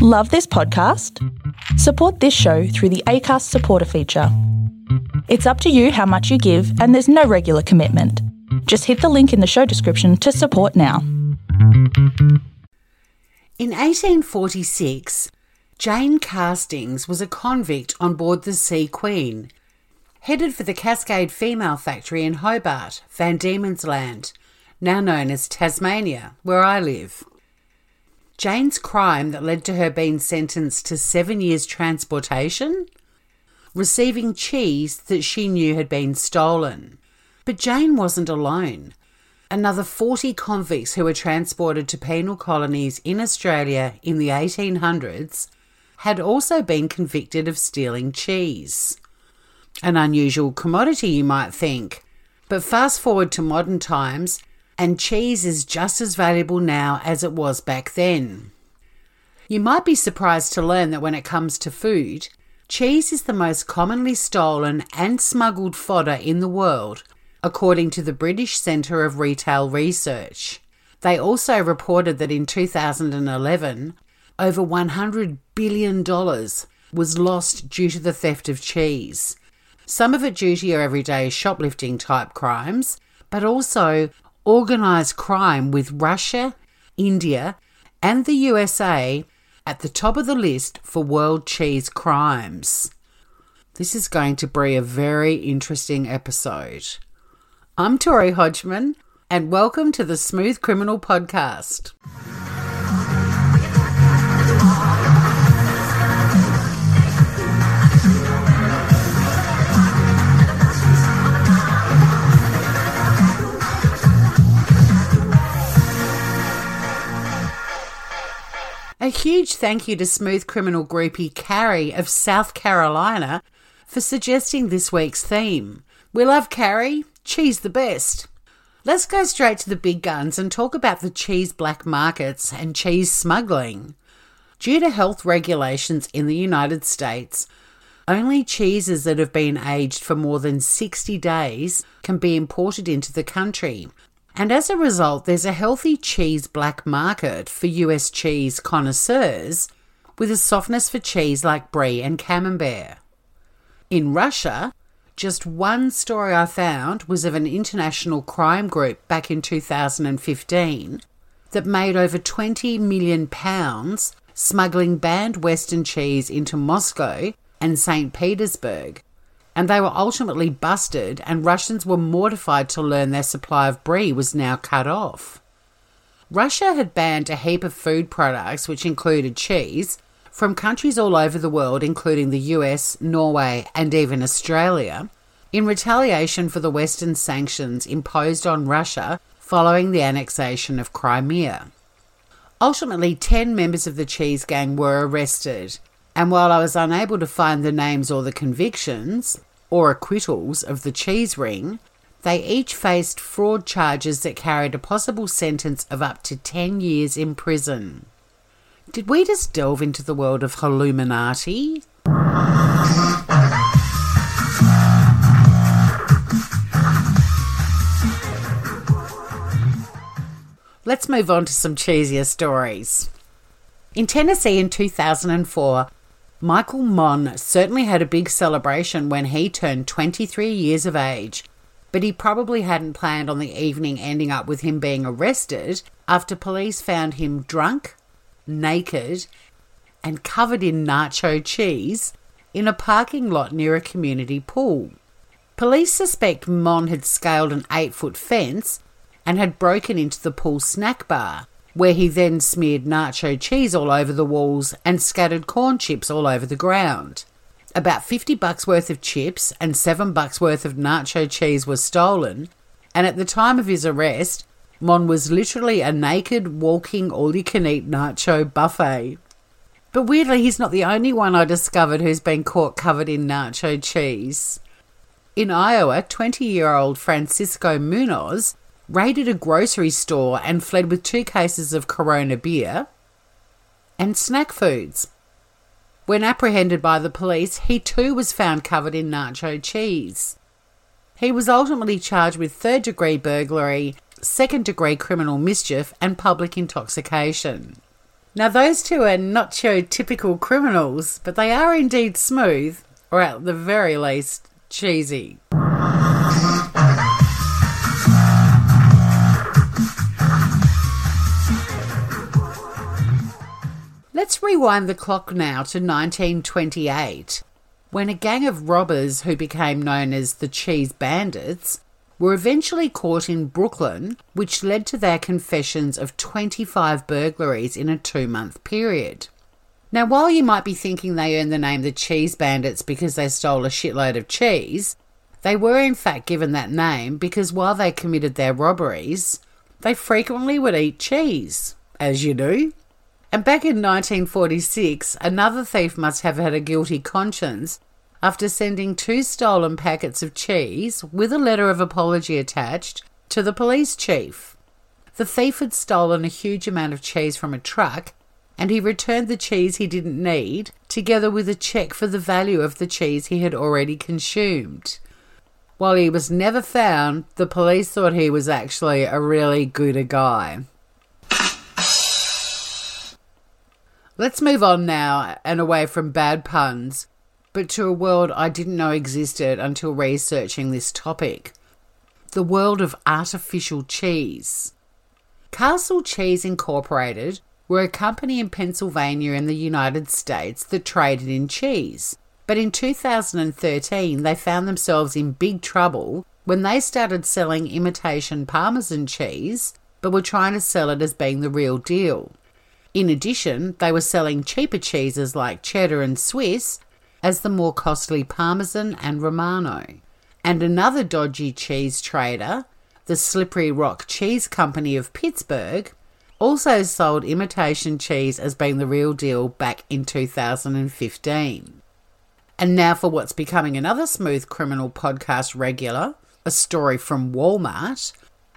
Love this podcast? Support this show through the Acast supporter feature. It's up to you how much you give and there's no regular commitment. Just hit the link in the show description to support now. In 1846, Jane Castings was a convict on board the Sea Queen, headed for the Cascade Female Factory in Hobart, Van Diemen's Land, now known as Tasmania, where I live. Jane's crime that led to her being sentenced to 7 years transportation? Receiving cheese that she knew had been stolen. But Jane wasn't alone. Another 40 convicts who were transported to penal colonies in Australia in the 1800s had also been convicted of stealing cheese. An unusual commodity, you might think. But fast forward to modern times, and cheese is just as valuable now as it was back then. You might be surprised to learn that when it comes to food, cheese is the most commonly stolen and smuggled fodder in the world, according to the British Centre of Retail Research. They also reported that in 2011, over $100 billion was lost due to the theft of cheese, some of it due to your everyday shoplifting-type crimes, but also organised crime with Russia, India and the USA at the top of the list for world cheese crimes. This is going to be a very interesting episode. I'm Tori Hodgman and welcome to the Smooth Criminal Podcast. A huge thank you to Smooth Criminal groupie Carrie of South Carolina for suggesting this week's theme. We love Carrie. Cheese the best. Let's go straight to the big guns and talk about the cheese black markets and cheese smuggling. Due to health regulations in the United States, only cheeses that have been aged for more than 60 days can be imported into the country. And as a result, there's a healthy cheese black market for US cheese connoisseurs with a softness for cheese like brie and camembert. In Russia, just one story I found was of an international crime group back in 2015 that made over £20 million smuggling banned Western cheese into Moscow and St. Petersburg. And they were ultimately busted, and Russians were mortified to learn their supply of brie was now cut off. Russia had banned a heap of food products, which included cheese, from countries all over the world, including the US, Norway, and even Australia, in retaliation for the Western sanctions imposed on Russia following the annexation of Crimea. Ultimately, 10 members of the cheese gang were arrested, and while I was unable to find the names or the convictions, or acquittals of the cheese ring, they each faced fraud charges that carried a possible sentence of up to 10 years in prison. Did we just delve into the world of Halluminati? Let's move on to some cheesier stories. In Tennessee in 2004, Michael Mon certainly had a big celebration when he turned 23 years of age, but he probably hadn't planned on the evening ending up with him being arrested after police found him drunk, naked, and covered in nacho cheese in a parking lot near a community pool. Police suspect Mon had scaled an 8-foot fence and had broken into the pool snack bar, where he then smeared nacho cheese all over the walls and scattered corn chips all over the ground. About $50 worth of chips and $7 worth of nacho cheese were stolen, and at the time of his arrest, Mon was literally a naked, walking, all-you-can-eat nacho buffet. But weirdly, he's not the only one I discovered who's been caught covered in nacho cheese. In Iowa, 20-year-old Francisco Munoz raided a grocery store and fled with 2 cases of Corona beer and snack foods. When apprehended by the police, he too was found covered in nacho cheese. He was ultimately charged with third-degree burglary, second-degree criminal mischief and public intoxication. Now, those two are not your typical criminals, but they are indeed smooth, or at the very least, cheesy. Let's rewind the clock now to 1928, when a gang of robbers who became known as the Cheese Bandits were eventually caught in Brooklyn, which led to their confessions of 25 burglaries in a 2-month period. Now, while you might be thinking they earned the name the Cheese Bandits because they stole a shitload of cheese, they were in fact given that name because while they committed their robberies, they frequently would eat cheese, as you do. And back in 1946, another thief must have had a guilty conscience after sending 2 stolen packets of cheese with a letter of apology attached to the police chief. The thief had stolen a huge amount of cheese from a truck, and he returned the cheese he didn't need, together with a check for the value of the cheese he had already consumed. While he was never found, the police thought he was actually a really good guy. Let's move on now and away from bad puns, but to a world I didn't know existed until researching this topic. The world of artificial cheese. Castle Cheese Incorporated were a company in Pennsylvania in the United States that traded in cheese. But in 2013, they found themselves in big trouble when they started selling imitation Parmesan cheese, but were trying to sell it as being the real deal. In addition, they were selling cheaper cheeses like cheddar and Swiss as the more costly Parmesan and Romano. And another dodgy cheese trader, the Slippery Rock Cheese Company of Pittsburgh, also sold imitation cheese as being the real deal back in 2015. And now for what's becoming another Smooth Criminal Podcast regular, a story from Walmart.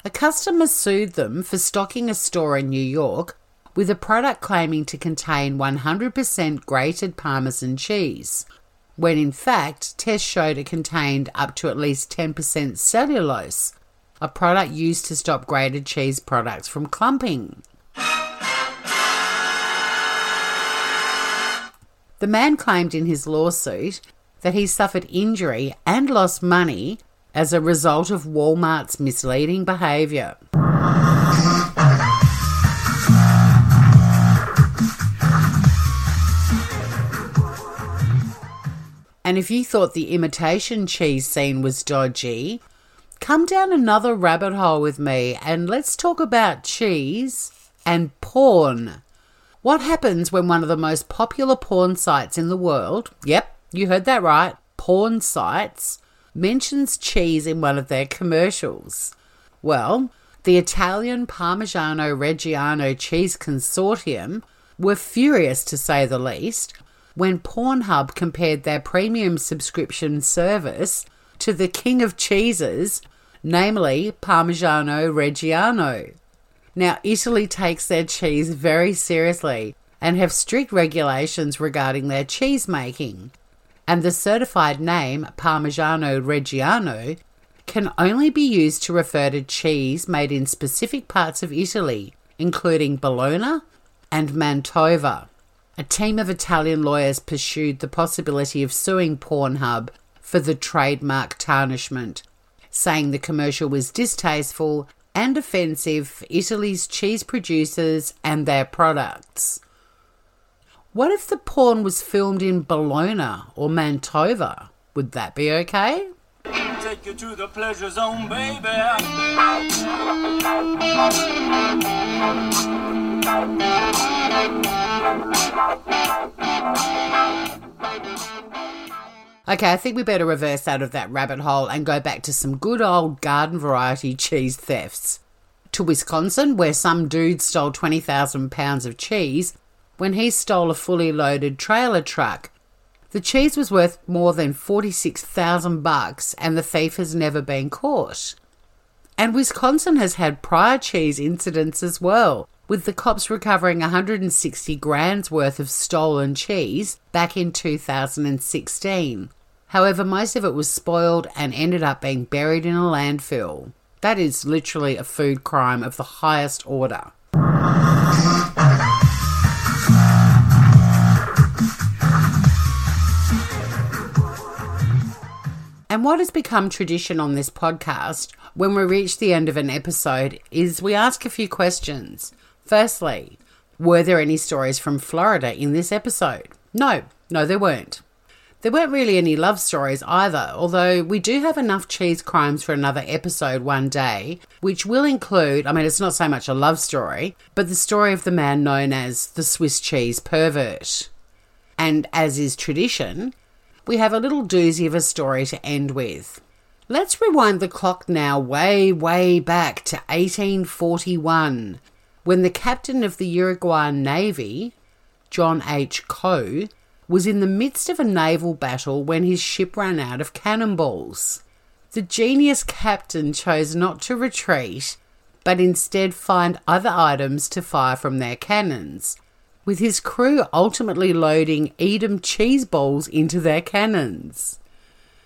A customer sued them for stocking a store in New York with a product claiming to contain 100% grated Parmesan cheese, when in fact tests showed it contained up to at least 10% cellulose, a product used to stop grated cheese products from clumping. The man claimed in his lawsuit that he suffered injury and lost money as a result of Walmart's misleading behaviour. And if you thought the imitation cheese scene was dodgy, come down another rabbit hole with me and let's talk about cheese and porn. What happens when one of the most popular porn sites in the world, yep, you heard that right, porn sites, mentions cheese in one of their commercials? Well, the Italian Parmigiano-Reggiano Cheese Consortium were furious, to say the least, when Pornhub compared their premium subscription service to the king of cheeses, namely Parmigiano-Reggiano. Now, Italy takes their cheese very seriously and have strict regulations regarding their cheese making, and the certified name Parmigiano-Reggiano can only be used to refer to cheese made in specific parts of Italy, including Bologna and Mantova. A team of Italian lawyers pursued the possibility of suing Pornhub for the trademark tarnishment, saying the commercial was distasteful and offensive for Italy's cheese producers and their products. What if the porn was filmed in Bologna or Mantova? Would that be okay? Take you to the pleasure zone, baby. Okay, I think we better reverse out of that rabbit hole and go back to some good old garden variety cheese thefts. To Wisconsin, where some dude stole 20,000 pounds of cheese when he stole a fully loaded trailer truck. The cheese was worth more than $46,000 and the thief has never been caught. And Wisconsin has had prior cheese incidents as well, with the cops recovering 160 grand's worth of stolen cheese back in 2016. However, most of it was spoiled and ended up being buried in a landfill. That is literally a food crime of the highest order. And what has become tradition on this podcast when we reach the end of an episode is we ask a few questions. Firstly, were there any stories from Florida in this episode? No, there weren't. There weren't really any love stories either, although we do have enough cheese crimes for another episode one day, which will include, it's not so much a love story, but the story of the man known as the Swiss cheese pervert. And as is tradition, we have a little doozy of a story to end with. Let's rewind the clock now way back to 1841, when the captain of the Uruguayan Navy, John H. Coe, was in the midst of a naval battle when his ship ran out of cannonballs. The genius captain chose not to retreat, but instead find other items to fire from their cannons, with his crew ultimately loading Edam cheese balls into their cannons.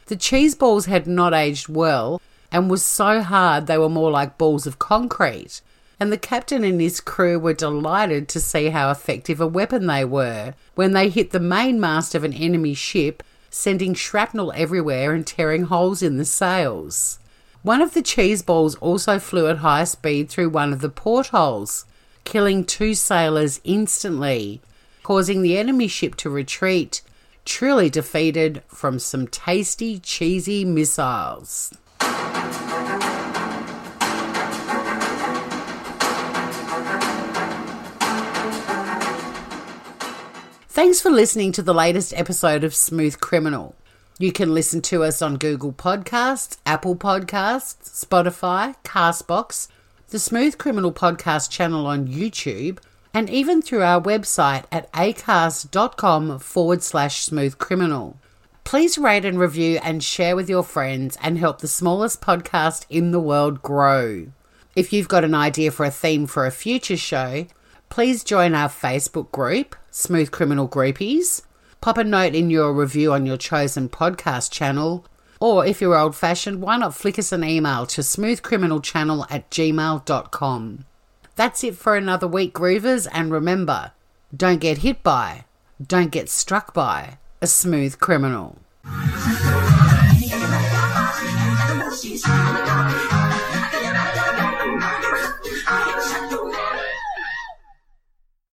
The cheese balls had not aged well and was so hard they were more like balls of concrete, and the captain and his crew were delighted to see how effective a weapon they were when they hit the mainmast of an enemy ship, sending shrapnel everywhere and tearing holes in the sails. One of the cheese balls also flew at high speed through one of the portholes, killing two sailors instantly, causing the enemy ship to retreat, truly defeated from some tasty, cheesy missiles. Thanks for listening to the latest episode of Smooth Criminal. You can listen to us on Google Podcasts, Apple Podcasts, Spotify, Castbox, the Smooth Criminal Podcast channel on YouTube, and even through our website at acast.com/smoothcriminal. Please rate and review and share with your friends and help the smallest podcast in the world grow. If you've got an idea for a theme for a future show, please join our Facebook group, Smooth Criminal Groupies. Pop a note in your review on your chosen podcast channel. Or if you're old-fashioned, why not flick us an email to smoothcriminalchannel@gmail.com. That's it for another week, Groovers. And remember, don't get hit by, don't get struck by a smooth criminal.